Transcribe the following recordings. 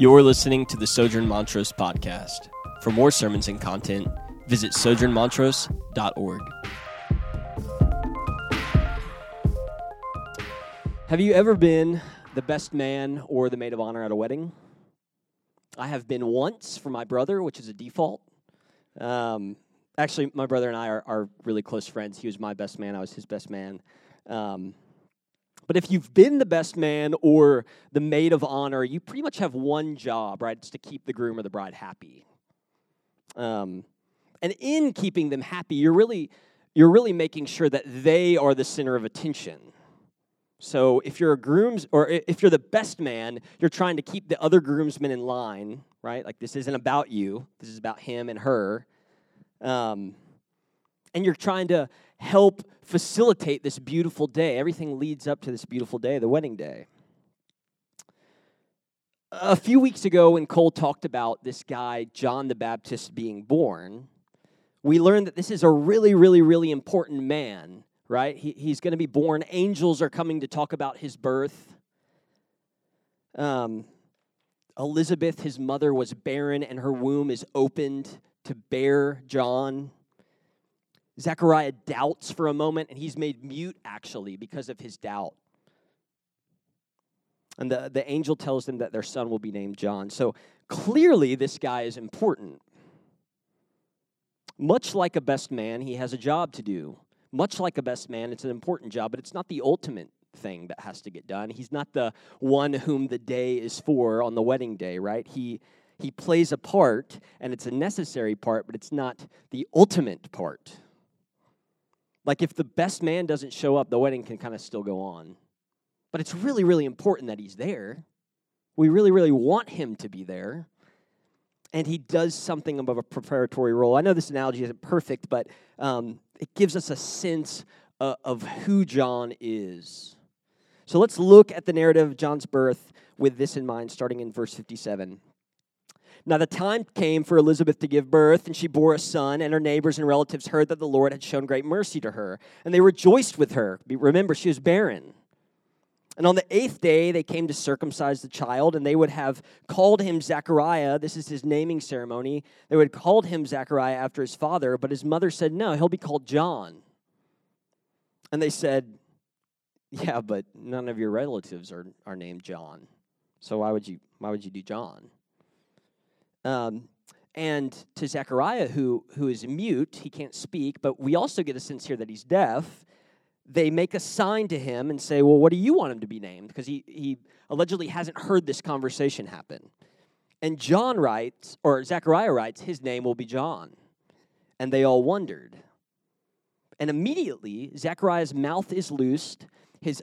You're listening to the Sojourn Montrose Podcast. For more sermons and content, visit sojournmontrose.org. Have you ever been the best man or the maid of honor at a wedding? I have been once for my brother, which is a default. Actually, my brother and I are really close friends. He was my best man. I was his best man. But if you've been the best man or the maid of honor, you pretty much have one job, right? It's to keep the groom or the bride happy. And in keeping them happy, you're really making sure that they are the center of attention. So if you're a groom's, or if you're the best man, you're trying to keep the other groomsmen in line, right? Like, this isn't about you. This is about him and her. And you're trying to help facilitate this beautiful day. Everything leads up to this beautiful day, the wedding day. A few weeks ago, when Cole talked about this guy, John the Baptist, being born, we learned that this is a really, really, really important man, right? He's going to be born. Angels are coming to talk about his birth. Elizabeth, his mother, was barren, and her womb is opened to bear John. Zechariah doubts for a moment, and he's made mute, actually, because of his doubt. And the angel tells them that their son will be named John. So clearly, this guy is important. Much like a best man, he has a job to do. Much like a best man, it's an important job, but it's not the ultimate thing that has to get done. He's not the one whom the day is for on the wedding day, right? He plays a part, and it's a necessary part, but it's not the ultimate part. Like, if the best man doesn't show up, the wedding can kind of still go on. But it's really, really important that he's there. We really, really want him to be there. And he does something above a preparatory role. I know this analogy isn't perfect, but it gives us a sense of who John is. So let's look at the narrative of John's birth with this in mind, starting in verse 57. Now the time came for Elizabeth to give birth, and she bore a son, and her neighbors and relatives heard that the Lord had shown great mercy to her, and they rejoiced with her. Remember, she was barren. And on the 8th day, they came to circumcise the child, and they would have called him Zechariah. This is his naming ceremony. They would have called him Zechariah after his father, but his mother said, no, he'll be called John. And they said, yeah, but none of your relatives are named John. So why would you do John? And to Zechariah, who is mute, he can't speak, but we also get a sense here that he's deaf. They make a sign to him and say, well, what do you want him to be named? Because he allegedly hasn't heard this conversation happen. And Zechariah writes, his name will be John. And they all wondered. And immediately, Zechariah's mouth is loosed, his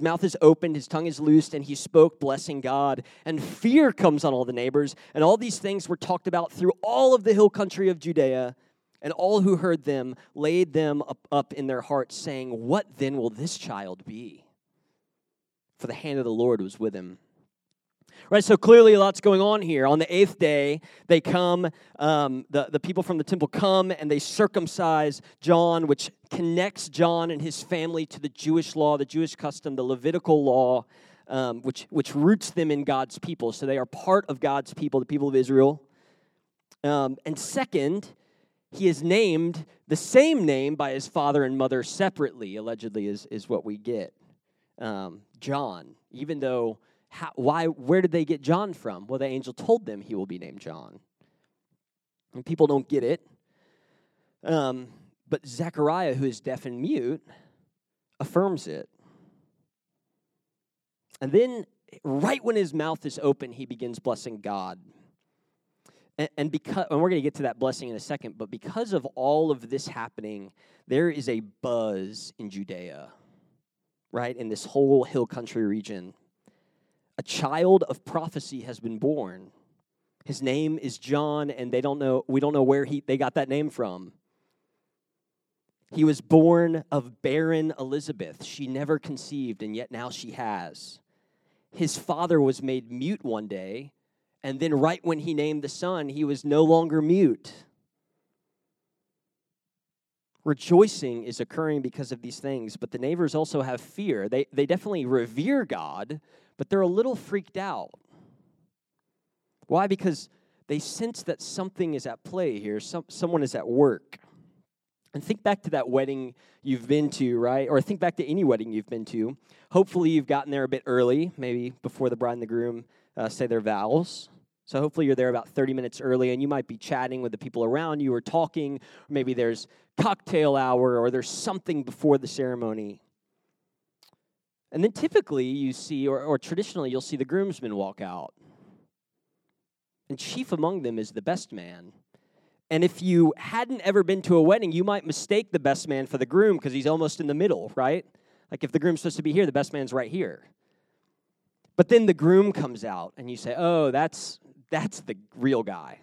mouth is opened, his tongue is loosed, and he spoke, blessing God. And fear comes on all the neighbors, and all these things were talked about through all of the hill country of Judea, and all who heard them laid them up in their hearts, saying, what then will this child be? For the hand of the Lord was with him. Right, so clearly a lot's going on here. On the 8th day, they come, the people from the temple come, and they circumcise John, which connects John and his family to the Jewish law, the Jewish custom, the Levitical law, which roots them in God's people. So they are part of God's people, the people of Israel. And second, he is named the same name by his father and mother separately, allegedly, is what we get. John, even though... where did they get John from? Well, the angel told them he will be named John. And people don't get it. But Zechariah, who is deaf and mute, affirms it. And then, right when his mouth is open, he begins blessing God. And we're going to get to that blessing in a second, but because of all of this happening, there is a buzz in Judea, right? In this whole hill country region. A child of prophecy has been born. His name is John, and we don't know where they got that name from. He was born of barren Elizabeth. She never conceived, and yet now she has. His father was made mute one day, and then right when he named the son, he was no longer mute. Rejoicing is occurring because of these things, but the neighbors also have fear. They definitely revere God, but they're a little freaked out. Why? Because they sense that something is at play here. Someone is at work. And think back to that wedding you've been to, right? Or think back to any wedding you've been to. Hopefully, you've gotten there a bit early, maybe before the bride and the groom say their vows. So hopefully you're there about 30 minutes early, and you might be chatting with the people around you or talking. Or maybe there's cocktail hour or there's something before the ceremony. And then typically you see, or traditionally, you'll see the groomsmen walk out. And chief among them is the best man. And if you hadn't ever been to a wedding, you might mistake the best man for the groom because he's almost in the middle, right? Like if the groom's supposed to be here, the best man's right here. But then the groom comes out, and you say, oh, that's the real guy.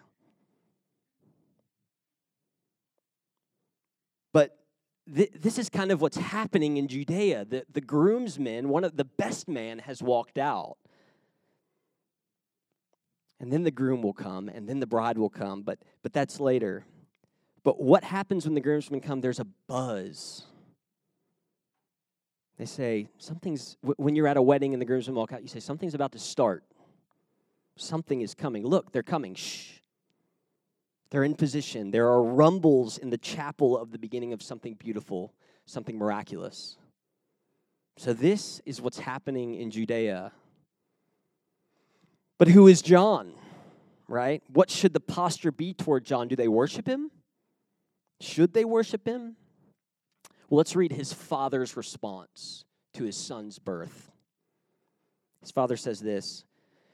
But this is kind of what's happening in Judea. The groomsmen, one of the best man, has walked out. And then the groom will come, and then the bride will come, but that's later. But what happens when the groomsmen come? There's a buzz. They say, when you're at a wedding and the groomsmen walk out, you say, something's about to start. Something is coming. Look, they're coming. Shh. They're in position. There are rumbles in the chapel of the beginning of something beautiful, something miraculous. So this is what's happening in Judea. But who is John, right? What should the posture be toward John? Do they worship him? Should they worship him? Well, let's read his father's response to his son's birth. His father says this,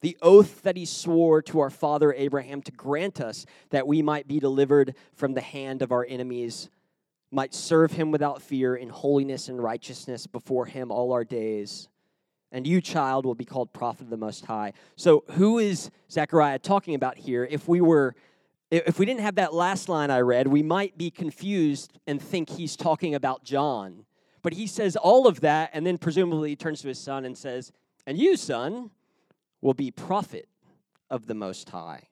the oath that he swore to our father Abraham to grant us that we might be delivered from the hand of our enemies, might serve him without fear in holiness and righteousness before him all our days. And you, child, will be called prophet of the Most High." So who is Zechariah talking about here? If we didn't have that last line I read, we might be confused and think he's talking about John. But he says all of that, and then presumably he turns to his son and says, "And you, son, will be prophet of the Most High."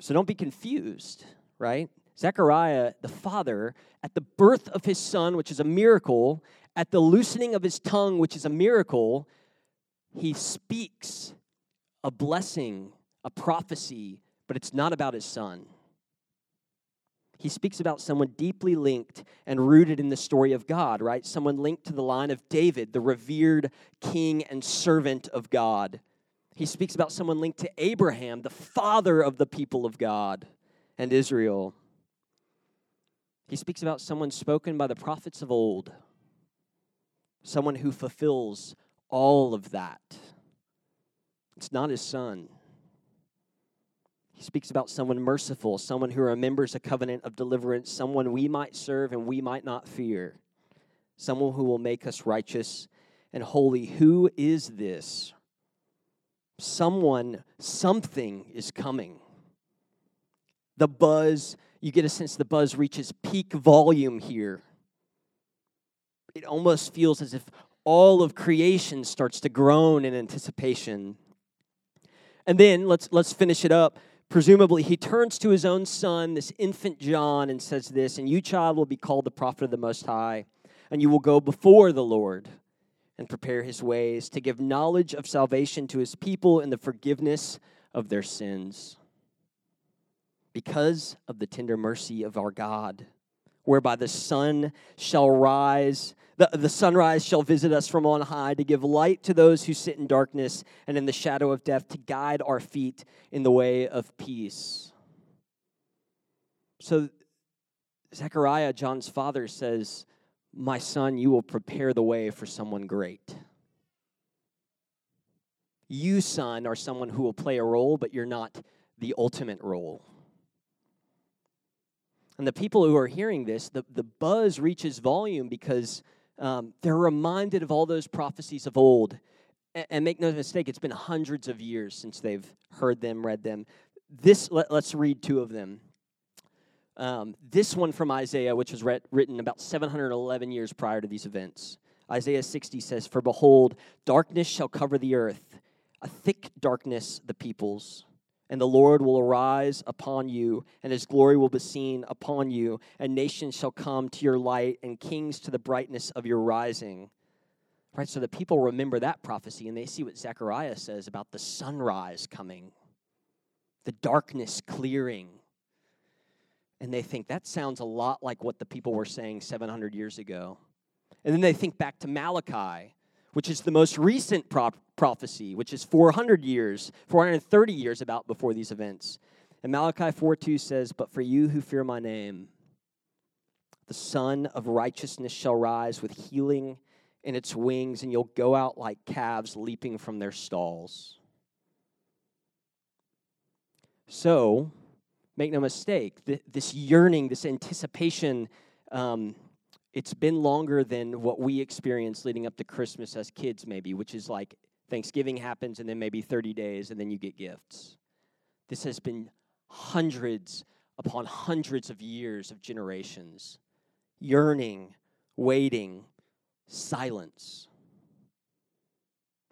So don't be confused, right? Zechariah, the father, at the birth of his son, which is a miracle, at the loosening of his tongue, which is a miracle, he speaks a blessing, a prophecy, but it's not about his son. He speaks about someone deeply linked and rooted in the story of God, right? Someone linked to the line of David, the revered king and servant of God. He speaks about someone linked to Abraham, the father of the people of God and Israel. He speaks about someone spoken by the prophets of old, someone who fulfills all of that. It's not his son. He speaks about someone merciful, someone who remembers a covenant of deliverance, someone we might serve and we might not fear, someone who will make us righteous and holy. Who is this? Someone, something is coming. The buzz, you get a sense the buzz reaches peak volume here. It almost feels as if all of creation starts to groan in anticipation. And then, let's finish it up. Presumably, he turns to his own son, this infant John, and says this, "And you, child, will be called the prophet of the Most High, and you will go before the Lord and prepare his ways to give knowledge of salvation to his people and the forgiveness of their sins, because of the tender mercy of our God, whereby the sunrise shall visit us from on high to give light to those who sit in darkness and in the shadow of death to guide our feet in the way of peace." So Zechariah, John's father, says, "My son, you will prepare the way for someone great. You, son, are someone who will play a role, but you're not the ultimate role." And the people who are hearing this, the buzz reaches volume because they're reminded of all those prophecies of old. And make no mistake, it's been hundreds of years since they've heard them, read them. Let's read two of them. This one from Isaiah, which was written about 711 years prior to these events. Isaiah 60 says, "For behold, darkness shall cover the earth, a thick darkness the peoples. And the Lord will arise upon you, and his glory will be seen upon you. And nations shall come to your light, and kings to the brightness of your rising." Right, so the people remember that prophecy, and they see what Zechariah says about the sunrise coming, the darkness clearing. And they think, that sounds a lot like what the people were saying 700 years ago. And then they think back to Malachi, which is the most recent prophecy, which is 430 years about before these events. And Malachi 4:2 says, "But for you who fear my name, the sun of righteousness shall rise with healing in its wings, and you'll go out like calves leaping from their stalls." So, make no mistake, this yearning, this anticipation, it's been longer than what we experienced leading up to Christmas as kids, maybe, which is like Thanksgiving happens and then maybe 30 days and then you get gifts. This has been hundreds upon hundreds of years of generations, yearning, waiting, silence,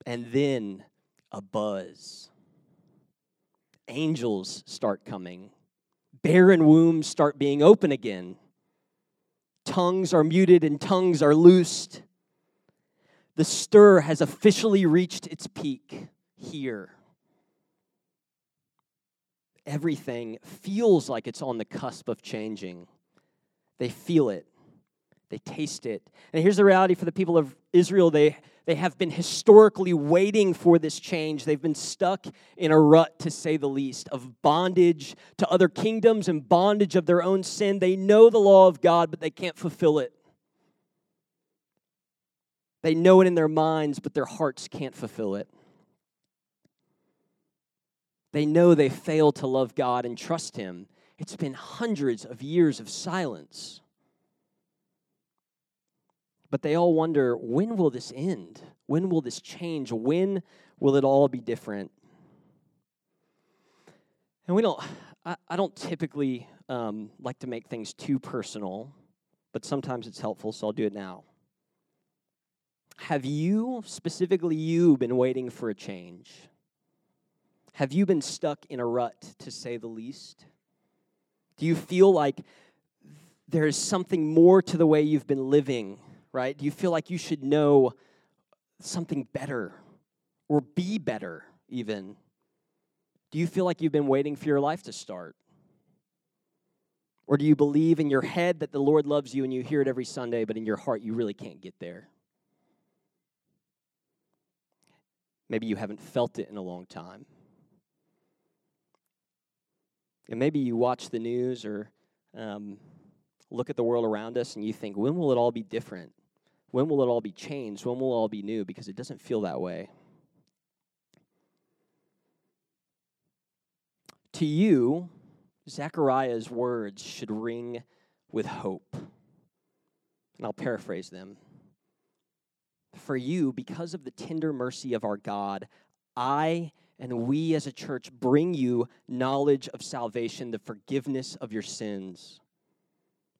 and then a buzz. Angels start coming. Barren wombs start being open again. Tongues are muted and tongues are loosed. The stir has officially reached its peak here. Everything feels like it's on the cusp of changing. They feel it. They taste it. And here's the reality for the people of Israel. They have been historically waiting for this change. They've been stuck in a rut, to say the least, of bondage to other kingdoms and bondage of their own sin. They know the law of God, but they can't fulfill it. They know it in their minds, but their hearts can't fulfill it. They know they fail to love God and trust Him. It's been hundreds of years of silence. But they all wonder, when will this end? When will this change? When will it all be different? And I don't typically like to make things too personal, but sometimes it's helpful, so I'll do it now. Have you, specifically you, been waiting for a change? Have you been stuck in a rut, to say the least? Do you feel like there is something more to the way you've been living? Right? Do you feel like you should know something better or be better even? Do you feel like you've been waiting for your life to start? Or do you believe in your head that the Lord loves you and you hear it every Sunday, but in your heart you really can't get there? Maybe you haven't felt it in a long time. And maybe you watch the news or look at the world around us and you think, when will it all be different? When will it all be changed? When will it all be new? Because it doesn't feel that way. To you, Zechariah's words should ring with hope. And I'll paraphrase them. "For you, because of the tender mercy of our God, I and we as a church bring you knowledge of salvation, the forgiveness of your sins,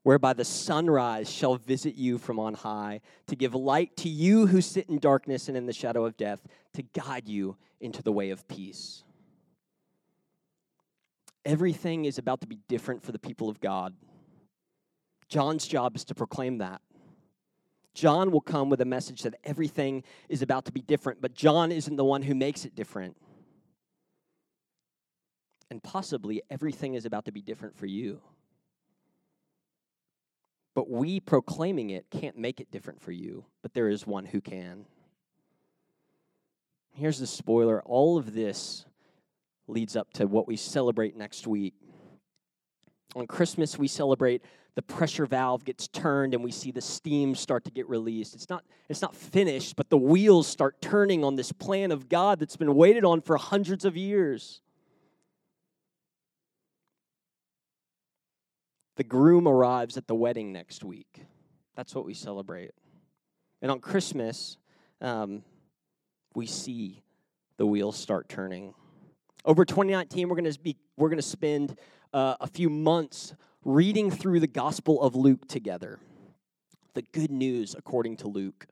whereby the sunrise shall visit you from on high, to give light to you who sit in darkness and in the shadow of death, to guide you into the way of peace." Everything is about to be different for the people of God. John's job is to proclaim that. John will come with a message that everything is about to be different, but John isn't the one who makes it different. And possibly everything is about to be different for you. But we proclaiming it can't make it different for you, but there is one who can. Here's the spoiler. All of this leads up to what we celebrate next week. On Christmas, we celebrate the pressure valve gets turned and we see the steam start to get released. It's not finished, but the wheels start turning on this plan of God that's been waited on for hundreds of years. The groom arrives at the wedding next week. That's what we celebrate. And on Christmas, we see the wheels start turning. Over 2019, we're going to spend a few months reading through the Gospel of Luke together, the good news according to Luke.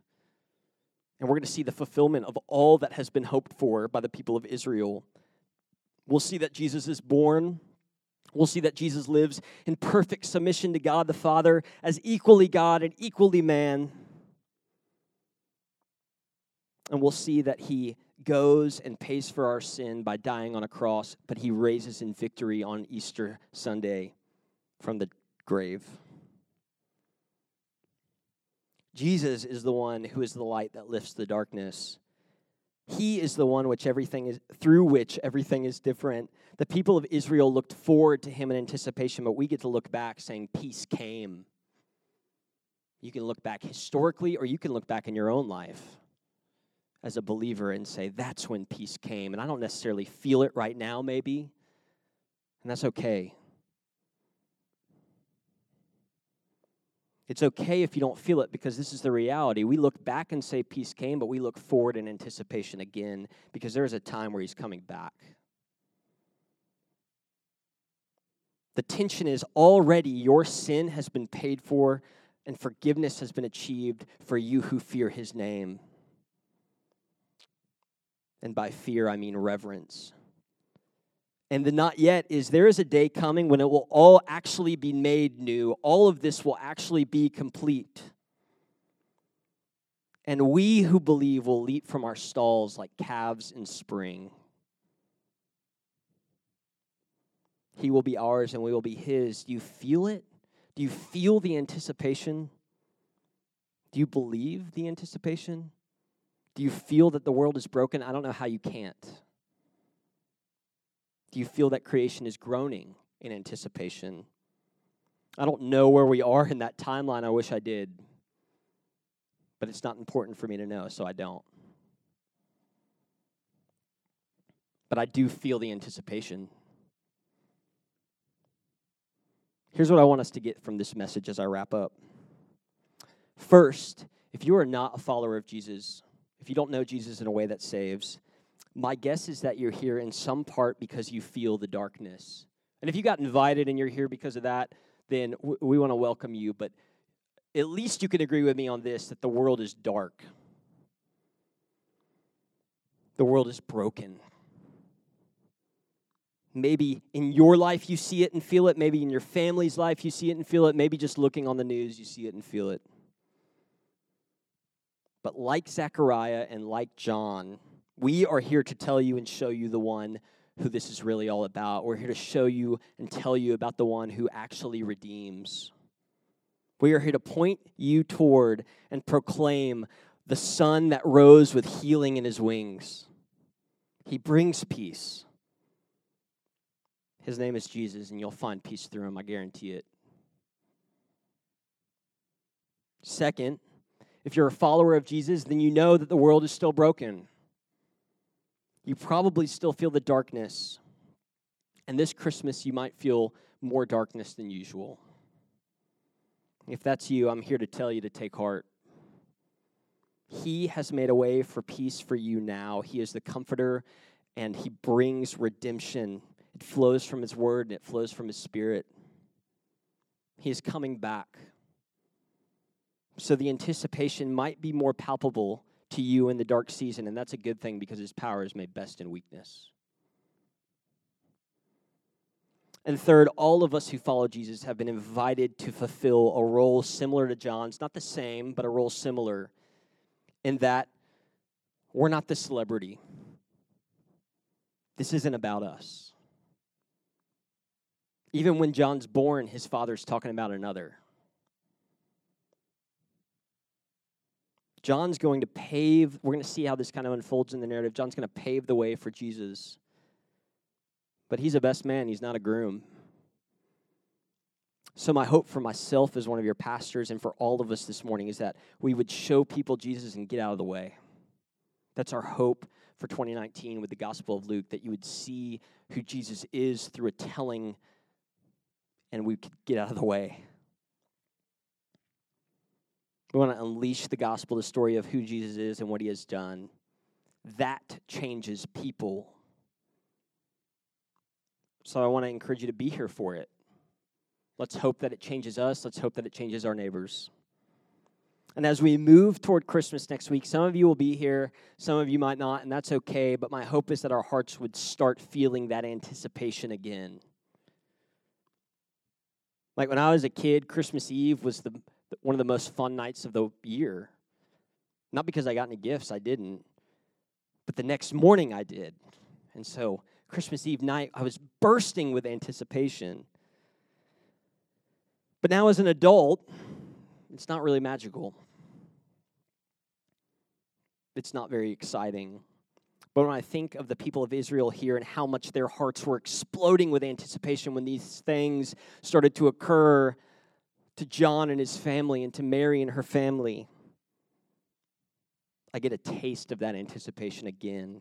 And we're going to see the fulfillment of all that has been hoped for by the people of Israel. We'll see that Jesus is born. We'll see that Jesus lives in perfect submission to God the Father as equally God and equally man. And we'll see that he goes and pays for our sin by dying on a cross, but he raises in victory on Easter Sunday from the grave. Jesus is the one who is the light that lifts the darkness. He is the one through which everything is different. The people of Israel looked forward to him in anticipation, but we get to look back saying peace came. You can look back historically, or you can look back in your own life as a believer and say, that's when peace came. And I don't necessarily feel it right now, maybe. And that's okay. It's okay if you don't feel it, because this is the reality. We look back and say peace came, but we look forward in anticipation again, because there is a time where he's coming back. The tension is already your sin has been paid for and forgiveness has been achieved for you who fear his name. And by fear, I mean reverence. And the not yet is there is a day coming when it will all actually be made new. All of this will actually be complete. And we who believe will leap from our stalls like calves in spring. He will be ours and we will be his. Do you feel it? Do you feel the anticipation? Do you believe the anticipation? Do you feel that the world is broken? I don't know how you can't. Do you feel that creation is groaning in anticipation? I don't know where we are in that timeline. I wish I did. But it's not important for me to know, so I don't. But I do feel the anticipation. Here's what I want us to get from this message as I wrap up. First, if you are not a follower of Jesus, if you don't know Jesus in a way that saves, my guess is that you're here in some part because you feel the darkness. And if you got invited and you're here because of that, then we want to welcome you. But at least you can agree with me on this, that the world is dark. The world is broken. Maybe in your life you see it and feel it. Maybe in your family's life you see it and feel it. Maybe just looking on the news you see it and feel it. But like Zechariah and like John, we are here to tell you and show you the one who this is really all about. We're here to show you and tell you about the one who actually redeems. We are here to point you toward and proclaim the Son that rose with healing in his wings. He brings peace. His name is Jesus, and you'll find peace through him, I guarantee it. Second, if you're a follower of Jesus, then you know that the world is still broken. You probably still feel the darkness. And this Christmas, you might feel more darkness than usual. If that's you, I'm here to tell you to take heart. He has made a way for peace for you now. He is the comforter, and he brings redemption. It flows from his word, and it flows from his spirit. He is coming back. So the anticipation might be more palpable to you in the dark season, and that's a good thing because his power is made best in weakness. And third, all of us who follow Jesus have been invited to fulfill a role similar to John's, not the same, but a role similar in that we're not the celebrity. This isn't about us. Even when John's born, his father's talking about another. John's going to pave, we're going to see how this kind of unfolds in the narrative. John's going to pave the way for Jesus. But he's a best man. He's not a groom. So my hope for myself as one of your pastors and for all of us this morning is that we would show people Jesus and get out of the way. That's our hope for 2019 with the Gospel of Luke, that you would see who Jesus is through a telling and we could get out of the way. We want to unleash the gospel, the story of who Jesus is and what he has done. That changes people. So I want to encourage you to be here for it. Let's hope that it changes us. Let's hope that it changes our neighbors. And as we move toward Christmas next week, some of you will be here, some of you might not, and that's okay. But my hope is that our hearts would start feeling that anticipation again. Like when I was a kid, Christmas Eve was one of the most fun nights of the year. Not because I got any gifts, I didn't. But the next morning I did. And so Christmas Eve night, I was bursting with anticipation. But now as an adult, it's not really magical. It's not very exciting. But when I think of the people of Israel here and how much their hearts were exploding with anticipation when these things started to occur to John and his family and to Mary and her family, I get a taste of that anticipation again.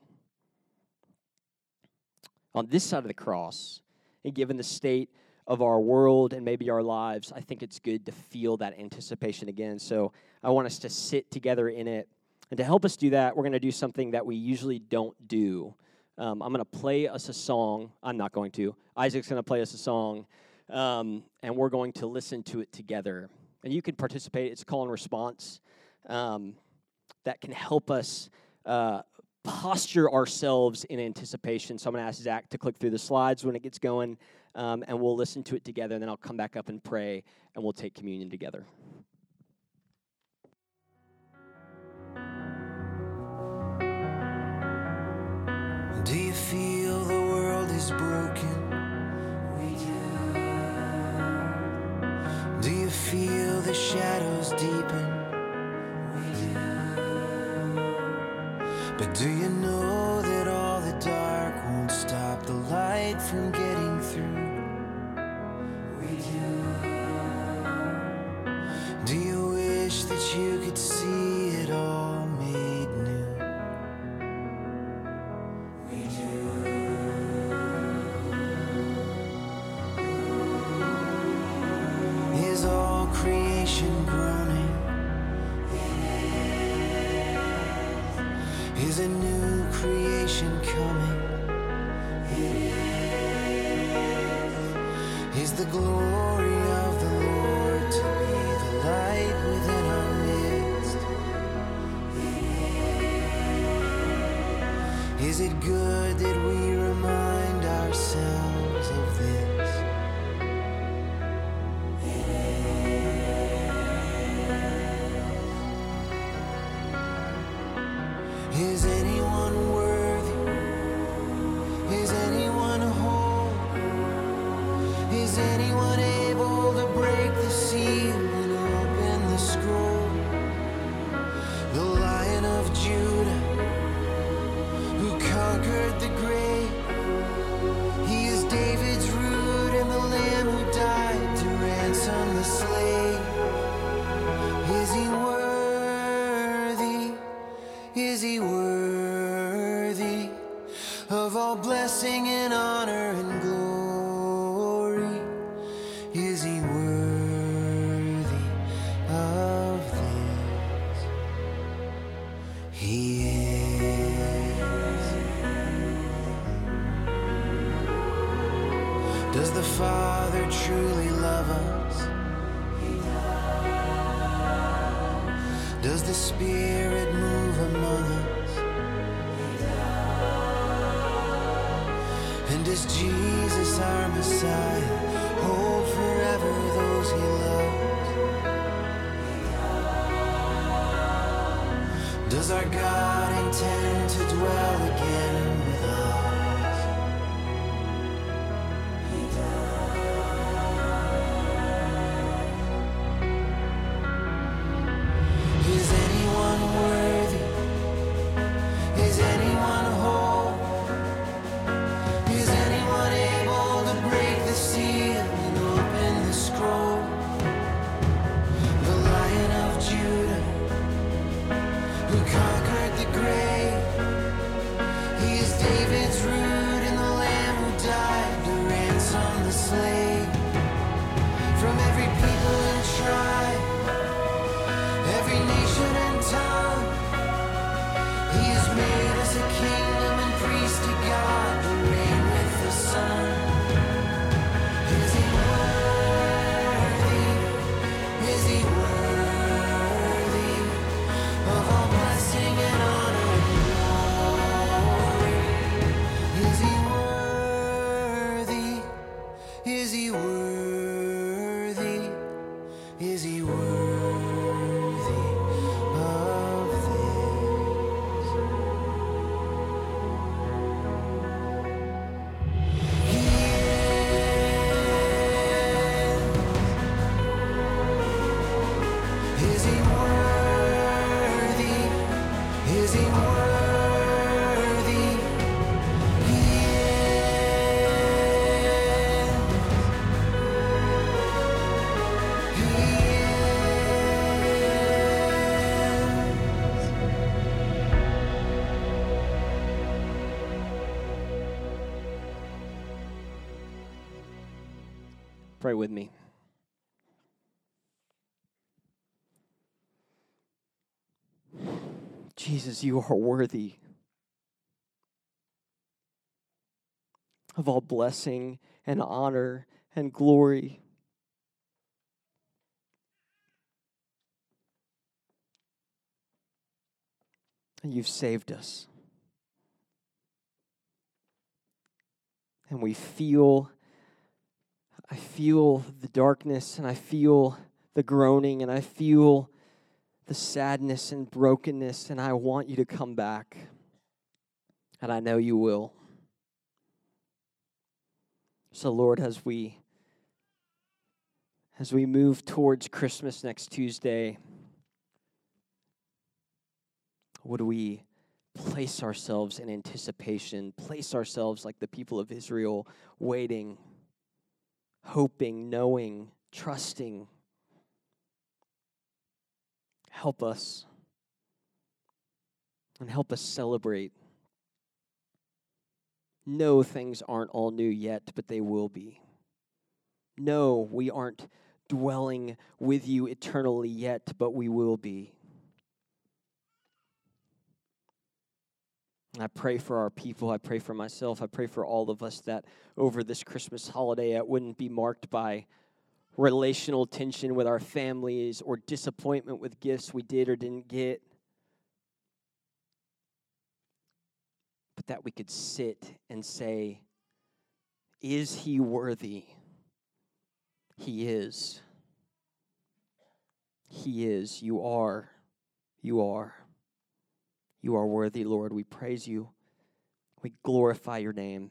On this side of the cross, and given the state of our world and maybe our lives, I think it's good to feel that anticipation again. So I want us to sit together in it. And to help us do that, we're going to do something that we usually don't do. I'm going to play us a song. I'm not going to. Isaac's going to play us a song, and we're going to listen to it together. And you can participate. It's a call and response that can help us posture ourselves in anticipation. So I'm going to ask Zach to click through the slides when it gets going, and we'll listen to it together, and then I'll come back up and pray, and we'll take communion together. Do you feel the world is broken? We do. Do you feel the shadows deepen? We do. But do you know that all the dark won't stop the light from getting through? We do. Do you wish that you could see it all made new? Is a new creation coming? It is the glory of the Lord to be the light within our midst? It is it good that we remind ourselves of this? Is anyone worthy? Is anyone whole? Is anyone able to break the seal and open the scroll? The Lion of Judah, who conquered the grave, he is David's root and the Lamb who died to ransom the slave. Is he worthy? Is he worthy of all blessing and honor and glory? Is he worthy of this? He is. Does the Father truly love us? Does the Spirit move among us? And does Jesus, our Messiah, hold forever those he loves? Does our God intend to dwell again with us? Who conquered the grave? He is Pray with me. Jesus, you are worthy of all blessing and honor and glory. And you've saved us. And I feel the darkness, and I feel the groaning, and I feel the sadness and brokenness, and I want you to come back. And I know you will. So Lord, as we move towards Christmas next Tuesday, would we place ourselves in anticipation, place ourselves like the people of Israel, waiting, hoping, knowing, trusting. Help us, and help us celebrate. No, things aren't all new yet, but they will be. No, we aren't dwelling with you eternally yet, but we will be. I pray for our people, I pray for myself, I pray for all of us that over this Christmas holiday it wouldn't be marked by relational tension with our families or disappointment with gifts we did or didn't get, but that we could sit and say, is he worthy? He is. He is. You are. You are. You are worthy, Lord. We praise you. We glorify your name.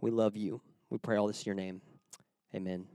We love you. We pray all this in your name. Amen.